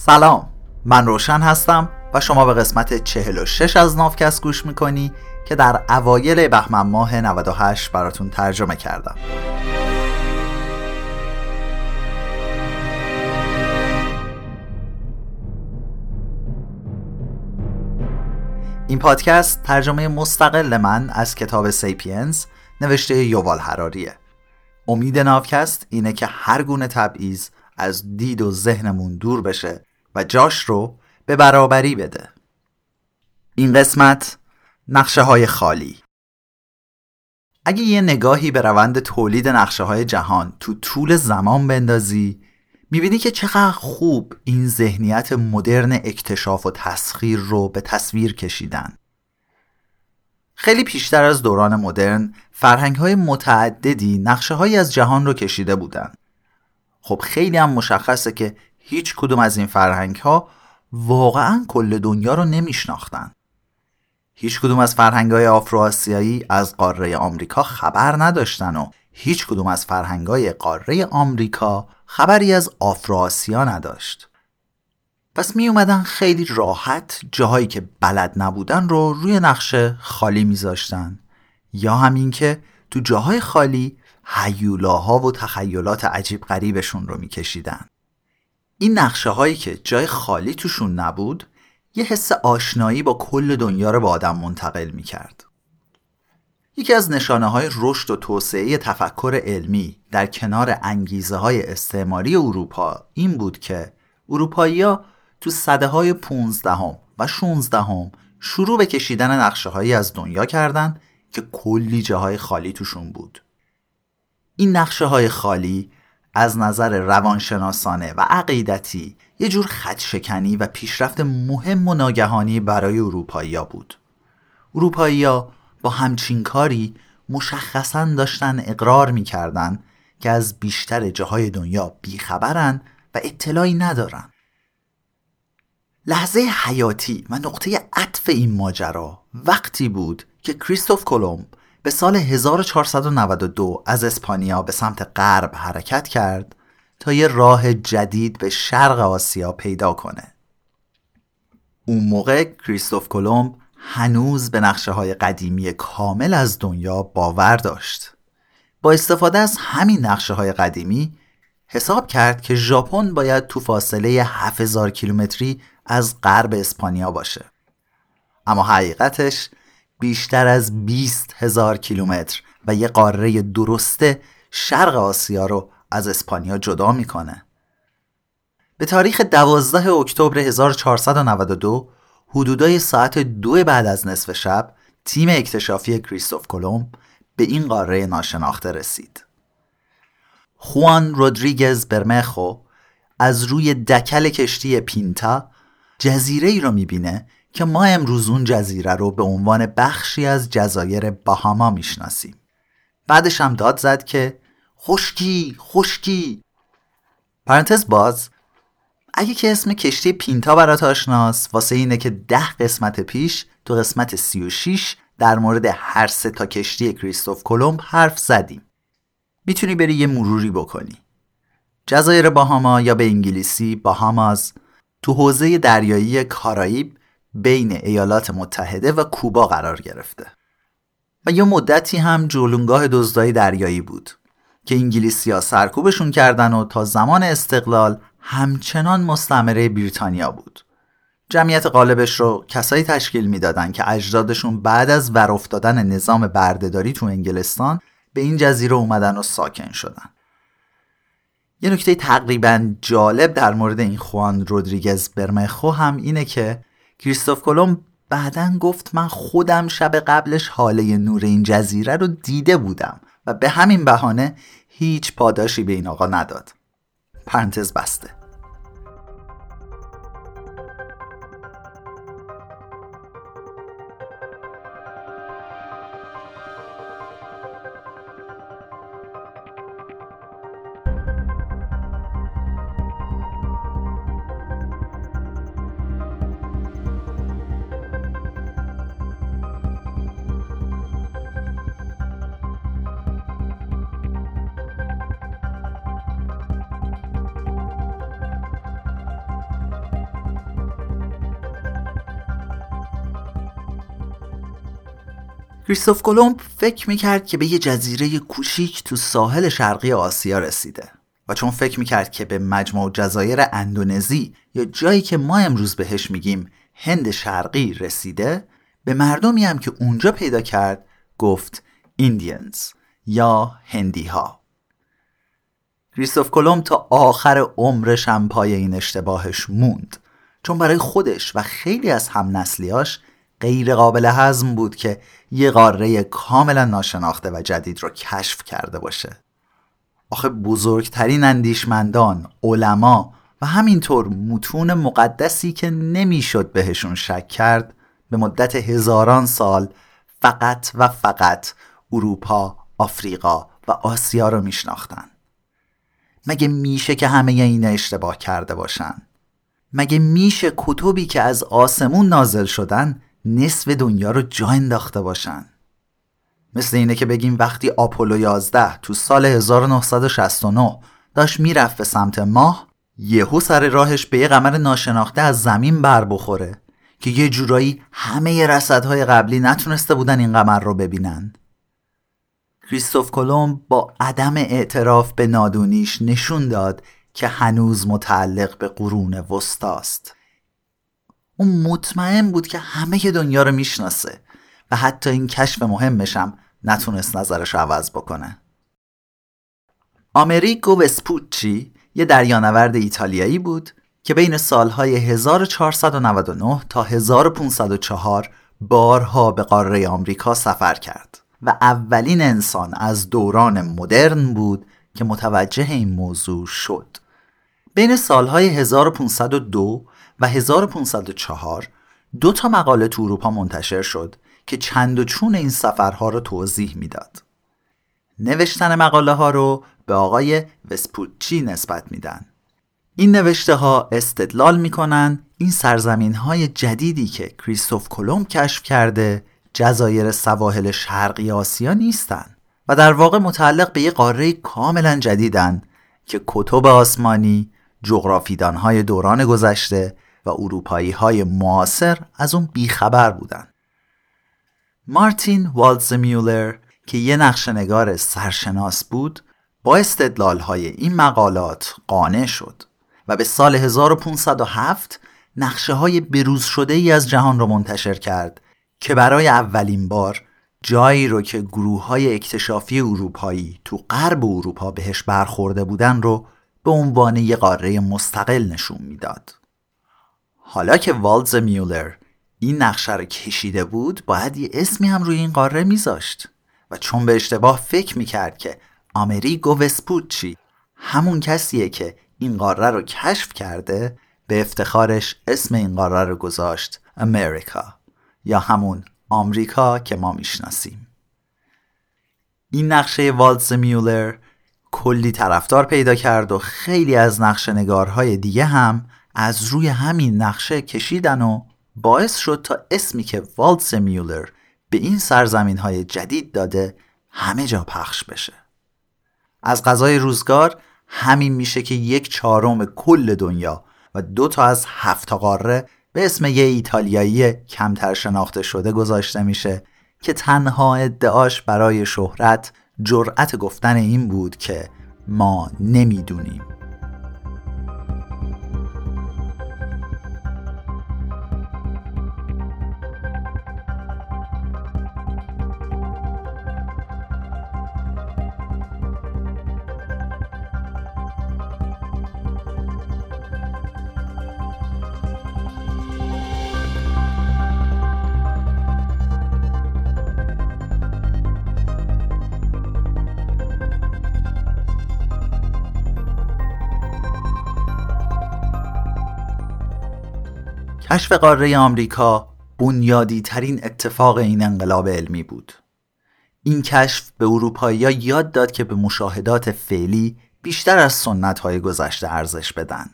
سلام، من روشن هستم و شما به قسمت 46 از ناوکست گوش میکنی که در اوایل بهمن ماه 98 براتون ترجمه کردم. این پادکست ترجمه مستقل من از کتاب سیپینز نوشته یووال هراریه. امید ناوکست اینه که هر گونه تبعیض از دید و ذهنمون دور بشه و جاش رو به برابری بده. این قسمت نقشه های خالی. اگه یه نگاهی به روند تولید نقشه های جهان تو طول زمان بندازی، میبینی که چقدر خوب این ذهنیت مدرن اکتشاف و تسخیر رو به تصویر کشیدن. خیلی پیشتر از دوران مدرن، فرهنگ های متعددی نقشه هایی از جهان رو کشیده بودن. خب خیلی هم مشخصه که هیچ کدوم از این فرهنگ ها واقعاً کل دنیا رو نمیشناختن. هیچ کدوم از فرهنگ های آفروآسیایی از قاره آمریکا خبر نداشتن و هیچ کدوم از فرهنگ های قاره آمریکا خبری از آفروآسیا نداشت. پس می اومدن خیلی راحت جاهایی که بلد نبودن رو روی نقشه خالی میذاشتن، یا همین که تو جاهای خالی هیولاها و تخیلات عجیب غریبشون رو میکشیدن. این نقشه هایی که جای خالی توشون نبود یه حس آشنایی با کل دنیا رو به آدم منتقل میکرد. یکی از نشانه های رشد و توسعه تفکر علمی در کنار انگیزه های استعماری اروپا این بود که اروپایی‌ها تو سده های 15 و 16 شروع به کشیدن نقشه هایی از دنیا کردن که کلی جاهای خالی توشون بود. این نقشه های خالی از نظر روانشناسانه و عقیدتی یه جور خدشکنی و پیشرفت مهم و ناگهانی برای اروپایی‌ها بود. اروپایی‌ها با همچین کاری مشخصاً داشتن اقرار می‌کردن که از بیشتر جاهای دنیا بیخبرن و اطلاعی ندارن. لحظه حیاتی و نقطه عطف این ماجرا وقتی بود که کریستوف کلمب به سال 1492 از اسپانیا به سمت غرب حرکت کرد تا یه راه جدید به شرق آسیا پیدا کنه. اون موقع کریستوف کلمب هنوز به نقشه‌های قدیمی کامل از دنیا باور داشت. با استفاده از همین نقشه‌های قدیمی حساب کرد که ژاپن باید تو فاصله 7000 کیلومتری از غرب اسپانیا باشه. اما حقیقتش بیشتر از 20000 کیلومتر و یه قاره درسته شرق آسیا رو از اسپانیا جدا میکنه. به تاریخ 12 اکتبر 1492 حدودای ساعت 2 بعد از نصف شب تیم اکتشافی کریستوف کلمب به این قاره ناشناخته رسید. خوان رودریگز برمخو از روی دکل کشتی پینتا جزیره ای رو میبینه که ما امروز اون جزیره رو به عنوان بخشی از جزایر باهاما میشناسیم. بعدش هم داد زد که خشکی. پرانتز باز، اگه که اسم کشتی پینتا برات آشناس، واسه اینه که 10 قسمت پیش تو قسمت 36 در مورد هر سه تا کشتی کریستوف کلمب حرف زدیم. میتونی بری یه مروری بکنی. جزایر باهاما یا به انگلیسی باهاماز تو حوزه دریایی کارائیب بین ایالات متحده و کوبا قرار گرفته و یه مدتی هم جولونگاه دزدای دریایی بود که انگلیسی‌ها سرکوبشون کردن و تا زمان استقلال همچنان مستعمره بریتانیا بود. جمعیت غالبش رو کسایی تشکیل میدادن که اجدادشون بعد از ور افتادن نظام بردهداری تو انگلستان به این جزیره اومدن و ساکن شدن. یه نکته تقریباً جالب در مورد این خوان رودریگز برمخو هم اینه که کریستوف کلمب بعدن گفت من خودم شب قبلش هاله نور این جزیره رو دیده بودم و به همین بهانه هیچ پاداشی به این آقا نداد. پرانتز بسته. کریستوف کلمب فکر میکرد که به یه جزیره کوچیک تو ساحل شرقی آسیا رسیده و چون فکر میکرد که به مجموع جزایر اندونزی یا جایی که ما امروز بهش میگیم هند شرقی رسیده، به مردمی هم که اونجا پیدا کرد گفت ایندیانز یا هندی ها. کریستوف کلمب تا آخر عمرش هم پای این اشتباهش موند، چون برای خودش و خیلی از هم نسلیاش غیر قابل هضم بود که یه قاره کاملا ناشناخته و جدید رو کشف کرده باشه. آخه بزرگترین اندیشمندان، علما و همینطور متون مقدسی که نمیشد بهشون شک کرد به مدت هزاران سال فقط و فقط اروپا، آفریقا و آسیا رو میشناختن. مگه میشه که همه این اشتباه کرده باشن؟ مگه میشه کتبی که از آسمون نازل شدن نصف دنیا رو جا انداخته باشن؟ مثل اینه که بگیم وقتی آپولو 11 تو سال 1969 داشت میرفت به سمت ماه، یهو سر راهش به یه قمر ناشناخته از زمین بر بخوره که یه جورایی همه رصدهای قبلی نتونسته بودن این قمر رو ببینن. کریستوف کلمب با عدم اعتراف به نادونیش نشون داد که هنوز متعلق به قرون وسطاست. اون مطمئن بود که همه دنیا رو میشناسه و حتی این کشف مهمش هم نتونست نظرش عوض بکنه. آمریگو وسپوچی یه دریانورد ایتالیایی بود که بین سالهای 1499 تا 1504 بارها به قاره آمریکا سفر کرد و اولین انسان از دوران مدرن بود که متوجه این موضوع شد. بین سالهای 1502 و 1504 دو تا مقاله تو اروپا منتشر شد که چند و چون این سفرها رو توضیح میداد. نوشتن مقاله ها رو به آقای وسپوچی نسبت میدن. این نوشته ها استدلال میکنن این سرزمین های جدیدی که کریستوف کلمب کشف کرده جزایر سواحل شرقی آسیا نیستن و در واقع متعلق به یه قاره کاملا جدیدن که کتب آسمانی، جغرافیدان های دوران گذشته و اروپایی های معاصر از اون بیخبر بودن. مارتین والدزمیولر که یه نقشه‌نگار سرشناس بود با استدلال‌های این مقالات قانع شد و به سال 1507 نقشه‌های بروز شده‌ای از جهان را منتشر کرد که برای اولین بار جایی رو که گروه‌های اکتشافی اروپایی تو غرب اروپا بهش برخورده بودن رو به عنوان یه قاره مستقل نشون میداد. حالا که والدزمیولر این نقشه رو کشیده بود باید یه اسمی هم روی این قاره میذاشت و چون به اشتباه فکر میکرد که آمریگو وسپوچی همون کسیه که این قاره رو کشف کرده، به افتخارش اسم این قاره رو گذاشت امریکا یا همون آمریکا که ما میشناسیم. این نقشه والدزمیولر کلی طرفدار پیدا کرد و خیلی از نقشه‌نگارهای دیگه هم از روی همین نقشه کشیدن و باعث شد تا اسمی که والدزمیولر به این سرزمین‌های جدید داده همه جا پخش بشه. از قضای روزگار همین میشه که 1/4 کل دنیا و 2 از 7 قاره به اسم یه ایتالیایی کمتر شناخته شده گذاشته میشه که تنها ادعاش برای شهرت جرأت گفتن این بود که ما نمیدونیم. کشف قاره آمریکا بنیادی ترین اتفاق این انقلاب علمی بود. این کشف به اروپایی‌ها یاد داد که به مشاهدات فعلی بیشتر از سنت‌های گذشته ارزش بدن.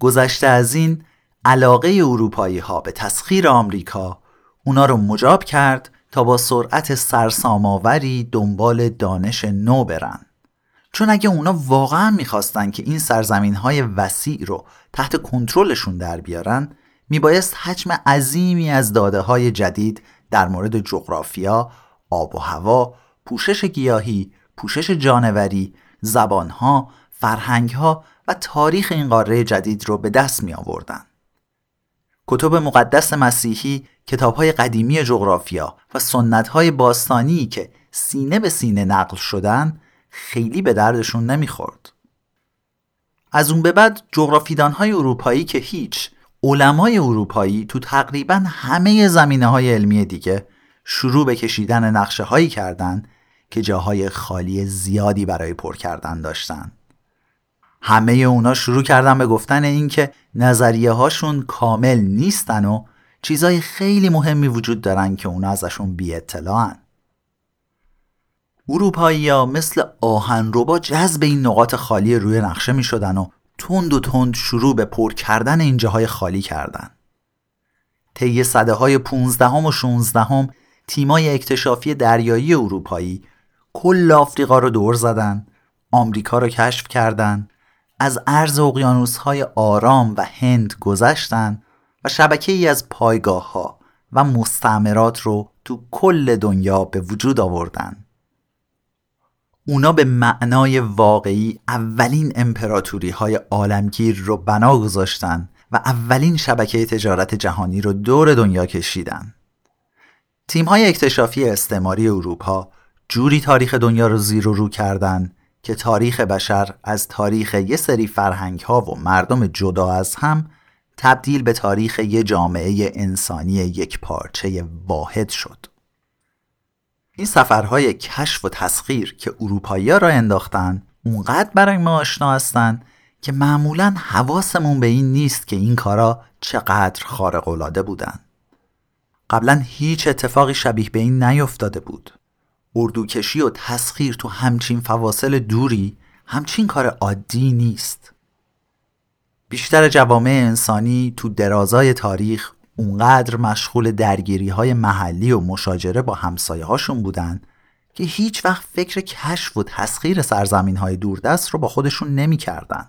گذشته از این، علاقه اروپایی‌ها به تسخیر آمریکا اونا رو مجاب کرد تا با سرعت سرسام‌آوری دنبال دانش نو برن. چون اگه اونا واقعا می‌خواستن که این سرزمین‌های وسیع رو تحت کنترلشون در بیارن، میبایست حجم عظیمی از داده‌های جدید در مورد جغرافیا، آب و هوا، پوشش گیاهی، پوشش جانوری، زبانها، فرهنگها و تاریخ این قاره جدید رو به دست می آوردن. کتب مقدس مسیحی، کتاب‌های قدیمی جغرافیا و سنت‌های باستانی که سینه به سینه نقل شدن خیلی به دردشون نمیخورد. از اون به بعد جغرافیدان‌های اروپایی که هیچ، علمای اروپایی تو تقریباً همه زمینه‌های علمی دیگه شروع به کشیدن نقشه‌هایی کردن که جاهای خالی زیادی برای پر کردن داشتن. همه اونا شروع کردن به گفتن این که نظریه هاشون کامل نیستن و چیزای خیلی مهمی وجود دارن که اونا ازشون بی اطلاعن. اروپایی‌ها مثل آهنربا جذب این نقاط خالی روی نقشه می شدن و تند و تند شروع به پر کردن این جاهای خالی کردن. طی سده‌های 15 و 16 تیمای اکتشافی دریایی اروپایی کل آفریقا رو دور زدن، آمریکا رو کشف کردن، از عرض اقیانوس‌های آرام و هند گذشتن و شبکه‌ای از پایگاه‌ها و مستعمرات رو تو کل دنیا به وجود آوردن. اونا به معنای واقعی اولین امپراتوری‌های عالمگیر رو بنا گذاشتن و اولین شبکه تجارت جهانی رو دور دنیا کشیدن. تیم‌های اکتشافی استعماری اروپا جوری تاریخ دنیا رو زیر و رو کردن که تاریخ بشر از تاریخ یه سری فرهنگ‌ها و مردم جدا از هم تبدیل به تاریخ یه جامعه انسانی یک پارچه واحد شد. این سفرهای کشف و تسخیر که اروپایی‌ها را انداختن اونقدر برای ما آشنا هستن که معمولاً حواسمون به این نیست که این کارا چقدر خارق‌العاده بودن. قبلاً هیچ اتفاقی شبیه به این نیفتاده بود. اردوکشی و تسخیر تو همچین فواصل دوری همچین کار عادی نیست. بیشتر جوامع انسانی تو درازای تاریخ اونقدر مشغول درگیری‌های محلی و مشاجره با همسایه‌هاشون بودن که هیچ وقت فکر کشف و تسخیر سرزمین‌های دوردست رو با خودشون نمی‌کردن.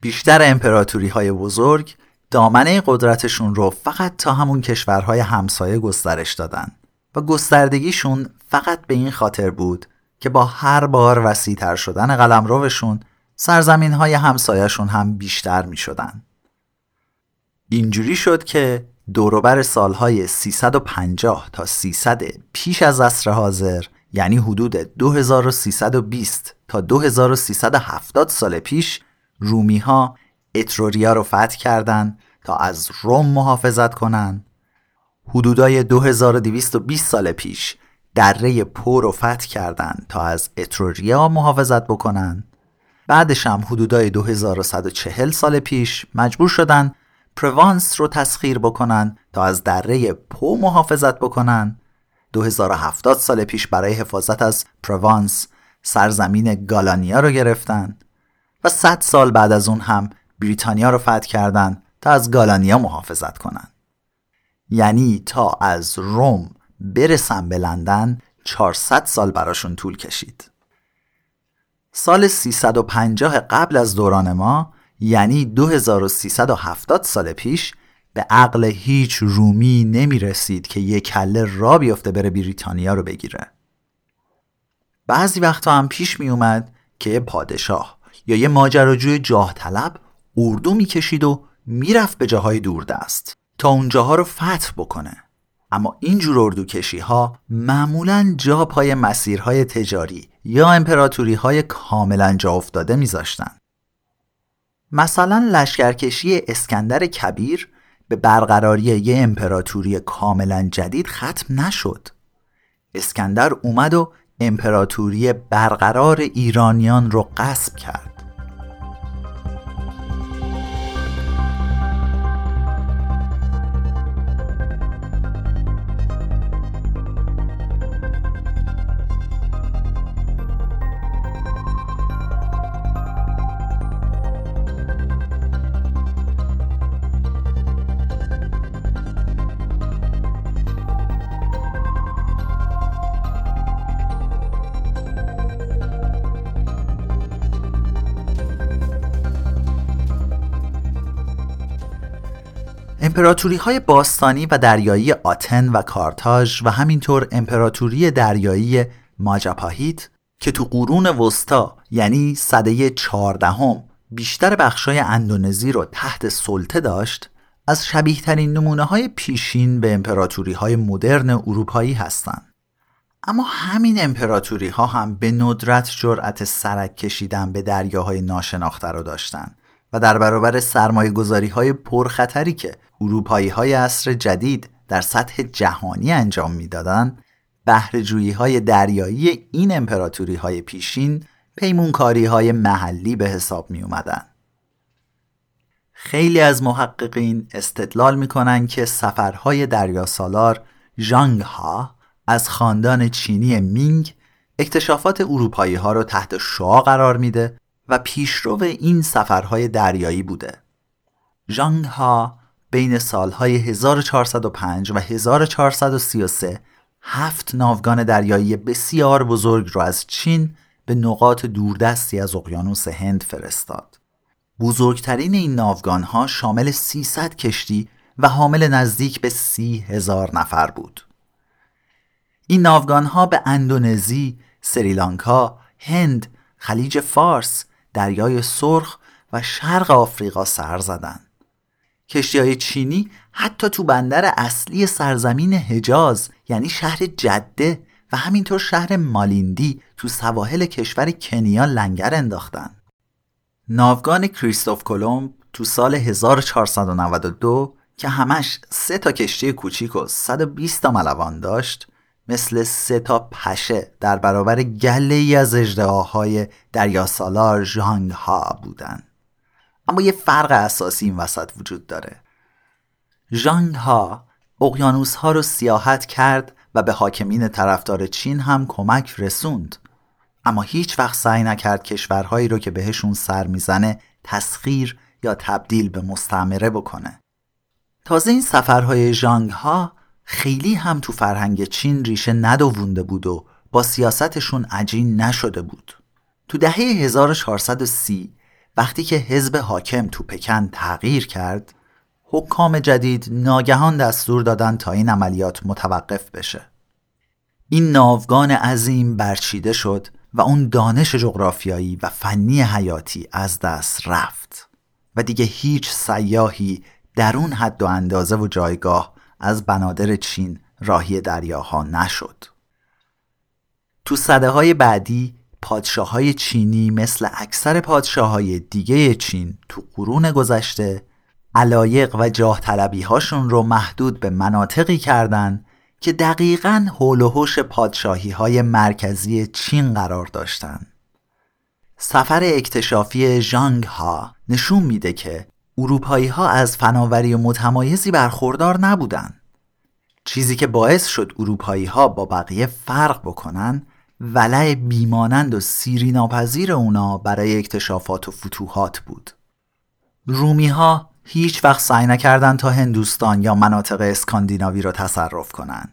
بیشتر امپراتوری‌های بزرگ دامنه قدرتشون رو فقط تا همون کشورهای همسایه گسترش دادن و گستردگیشون فقط به این خاطر بود که با هر بار وسیع‌تر شدن قلمروشون سرزمین‌های همسایه‌شون هم بیشتر می‌شدن. اینجوری شد که دوروبر سالهای 350 تا 300 پیش از عصر حاضر، یعنی حدود 2320 تا 2370 سال پیش، رومی‌ها اتروریا رو فتح کردن تا از روم محافظت کنن. حدودای 2220 سال پیش دره پو رو فتح کردن تا از اتروریا محافظت بکنن. بعدش هم حدودای 2140 سال پیش مجبور شدن پروانس رو تسخیر بکنن تا از دره پو محافظت بکنن. 2070 سال پیش برای حفاظت از پروانس سرزمین گالانیا رو گرفتن و 100 سال بعد از اون هم بریتانیا رو فتح کردن تا از گالانیا محافظت کنن. یعنی تا از روم برسن به لندن 400 سال براشون طول کشید. سال 350 قبل از دوران ما، یعنی 2370 سال پیش، به عقل هیچ رومی نمی رسید که یک کله را بیفته بره بریتانیا رو بگیره. بعضی وقتا هم پیش می اومد که یه پادشاه یا یه ماجراجوی جاه طلب اردو می کشید و می رفت به جاهای دوردست تا اونجاها رو فتح بکنه. اما اینجور اردوکشی ها معمولاً جا پای مسیرهای تجاری یا امپراتوری های کاملاً جا افتاده می زاشتن. مثلا لشکرکشی اسکندر کبیر به برقراری یه امپراتوری کاملا جدید ختم نشد. اسکندر اومد و امپراتوری برقرار ایرانیان رو غصب کرد. امپراتوری‌های باستانی و دریایی آتن و کارتاژ و همینطور امپراتوری دریایی ماجاپاهیت که تو قرون وسطا یعنی سده 14 بیشتر بخشای اندونزی رو تحت سلطه داشت، از شبیه‌ترین نمونه‌های پیشین به امپراتوری‌های مدرن اروپایی هستند. اما همین امپراتوری‌ها هم به ندرت جرأت سرک کشیدن به دریاهای ناشناخته رو داشتند و در برابر سرمایه‌گذاری‌های پرخطری که اروپایی‌های عصر جدید در سطح جهانی انجام می‌دادند، بهره‌جویی‌های دریایی این امپراتوری‌های پیشین پیمونکاری‌های محلی به حساب می‌آمدند. خیلی از محققین استدلال می‌کنند که سفرهای دریاسالار ژانگ ها از خاندان چینی مینگ اکتشافات اروپایی‌ها رو تحت شعاع قرار میده و پیشرو این سفرهای دریایی بوده. ژانگ ها بین سالهای 1405 و 1433 7 ناوگان دریایی بسیار بزرگ رو از چین به نقاط دوردستی از اقیانوس هند فرستاد. بزرگترین این ناوگان‌ها شامل 300 کشتی و حامل نزدیک به 30,000 نفر بود. این ناوگان‌ها به اندونزی، سریلانکا، هند، خلیج فارس، دریای سرخ و شرق آفریقا سر زدند. کشتی‌های چینی حتی تو بندر اصلی سرزمین حجاز یعنی شهر جده و همینطور شهر مالیندی تو سواحل کشور کنیا لنگر انداختند. ناوگان کریستوف کلمب تو سال 1492 که همش 3 تا کشتی کوچیک و 120 تا ملوان داشت، مثل 3 تا پشه در برابر گله‌ای از اژدهاهای دریاسالار ژانگ ها بودند. اما یه فرق اساسی این وسط وجود داره. ژانگ ها اقیانوس ها رو سیاحت کرد و به حاکمین طرفدار چین هم کمک رسوند، اما هیچ وقت سعی نکرد کشورهایی رو که بهشون سر میزنه تسخیر یا تبدیل به مستعمره بکنه. تازه این سفرهای ژانگ ها خیلی هم تو فرهنگ چین ریشه ندوونده بود و با سیاستشون عجین نشده بود. تو دهه 1430 وقتی که حزب حاکم تو پکن تغییر کرد، حکام جدید ناگهان دستور دادن تا این عملیات متوقف بشه. این ناوگان عظیم برچیده شد و اون دانش جغرافیایی و فنی حیاتی از دست رفت و دیگه هیچ سیاحی در اون حد و اندازه و جایگاه از بنادر چین راهی دریاها نشد. تو سده‌های بعدی پادشاه‌های چینی مثل اکثر پادشاه‌های دیگه چین تو قرون گذشته علایق و جاه طلبی‌هاشون رو محدود به مناطقی کردن که دقیقاً حول و حوش پادشاهی‌های مرکزی چین قرار داشتن. سفر اکتشافی ژانگ ها نشون میده که اروپایی‌ها از فناوری متمایزی برخوردار نبودن. چیزی که باعث شد اروپایی‌ها با بقیه فرق بکنن، ولع بیمانند و سیری ناپذیر اونا برای اکتشافات و فتوحات بود. رومی‌ها هیچ وقت سعی نکردن تا هندوستان یا مناطق اسکاندیناوی رو تصرف کنن.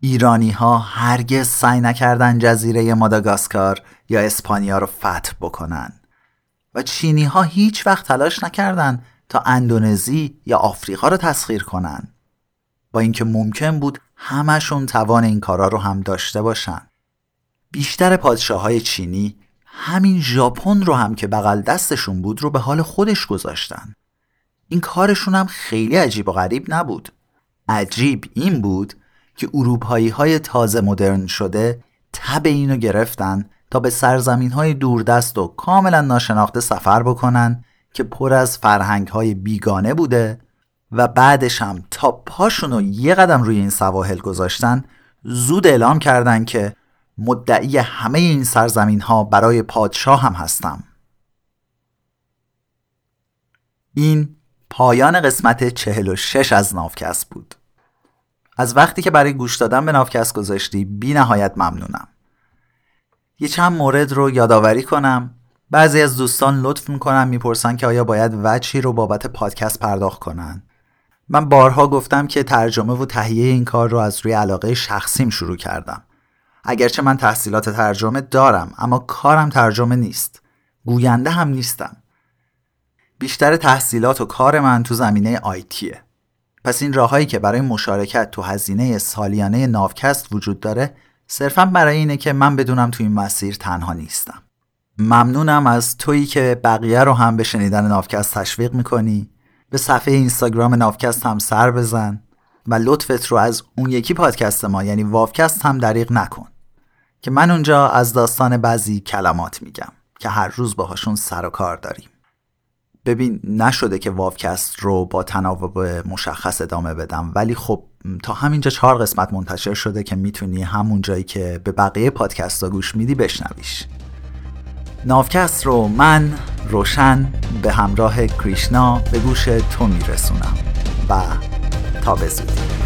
ایرانی‌ها هرگز سعی نکردن جزیره ماداگاسکار یا اسپانیا رو فتح بکنن و چینی‌ها هیچ وقت تلاش نکردن تا اندونزی یا آفریقا رو تسخیر کنن، با اینکه ممکن بود همشون توان این کارا رو هم داشته باشن. بیشتر پادشاه‌های چینی همین ژاپن رو هم که بغل دستشون بود رو به حال خودش گذاشتن. این کارشون هم خیلی عجیب و غریب نبود. عجیب این بود که اروپایی‌های تازه مدرن شده تب اینو گرفتن تا به سرزمین‌های دوردست و کاملا ناشناخته سفر بکنن که پر از فرهنگ‌های بیگانه بوده و بعدش هم تا پاشونو یه قدم روی این سواحل گذاشتن، زود اعلام کردن که مدعی همه این سرزمین‌ها برای پادشاه هم هستم. این پایان قسمت 46 از ناوکست بود. از وقتی که برای گوش دادن به ناوکست گذاشتی بی نهایت ممنونم. یه چند مورد رو یادآوری کنم. بعضی از دوستان لطف میکنن میپرسن که آیا باید وجهی رو بابت پادکست پرداخت کنن. من بارها گفتم که ترجمه و تهیه این کار رو از روی علاقه شخصیم شروع کردم. اگرچه من تحصیلات ترجمه دارم، اما کارم ترجمه نیست. گوینده هم نیستم. بیشتر تحصیلات و کار من تو زمینه آیتیه. پس این راههایی که برای مشارکت تو هزینه سالیانه ناوکست وجود داره صرفاً برای اینه که من بدونم تو این مسیر تنها نیستم. ممنونم از تویی که بقیه رو هم به شنیدن ناوکست تشویق میکنی. به صفحه اینستاگرام ناوکست هم سر بزن و لطفت رو از اون یکی پادکست ما یعنی واوکست هم دریغ نکن که من اونجا از داستان بعضی کلمات میگم که هر روز باهاشون سر و کار داریم. ببین نشده که واوکست رو با تناوب مشخص ادامه بدم، ولی خب تا همینجا 4 قسمت منتشر شده که میتونی همون جایی که به بقیه پادکست ها گوش میدی بشنویش. ناوکست رو من روشن به همراه کریشنا به گوش تو میرسونم و تا به زودی.